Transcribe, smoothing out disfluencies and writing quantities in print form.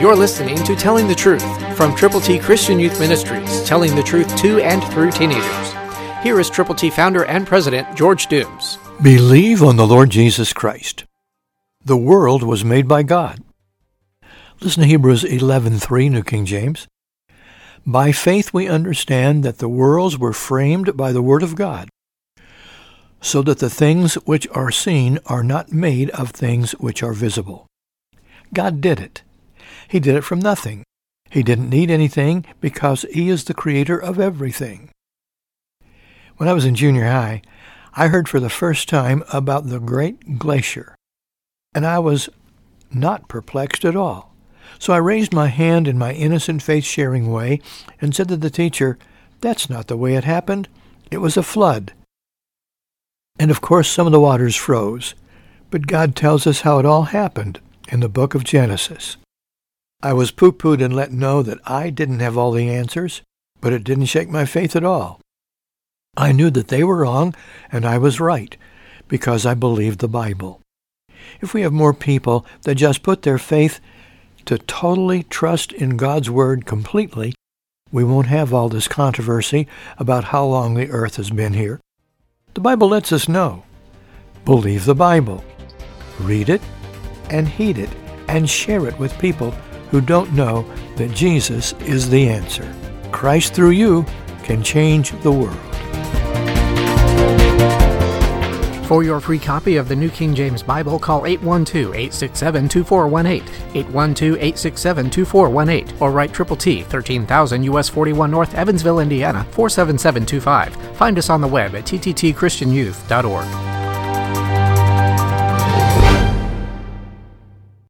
You're listening to Telling the Truth from Triple T Christian Youth Ministries, telling the truth to and through teenagers. Here is Triple T founder and president, George Dooms. Believe on the Lord Jesus Christ. The world was made by God. Listen to Hebrews 11:3, New King James. By faith we understand that the worlds were framed by the word of God, so that the things which are seen are not made of things which are visible. God did it. He did it from nothing. He didn't need anything because He is the creator of everything. When I was in junior high, I heard for the first time about the Great Glacier, and I was not perplexed at all. So I raised my hand in my innocent faith-sharing way and said to the teacher, "That's not the way it happened. It was a flood." And of course some of the waters froze, but God tells us how it all happened in the book of Genesis. I was poo-pooed and let know that I didn't have all the answers, but it didn't shake my faith at all. I knew that they were wrong, and I was right, because I believed the Bible. If we have more people that just put their faith to totally trust in God's Word completely, we won't have all this controversy about how long the earth has been here. The Bible lets us know. Believe the Bible. Read it, and heed it, and share it with people who don't know that Jesus is the answer. Christ through you can change the world. For your free copy of the New King James Bible, call 812-867-2418, 812-867-2418, or write Triple T, 13,000 U.S. 41 North, Evansville, Indiana, 47725. Find us on the web at tttchristianyouth.org.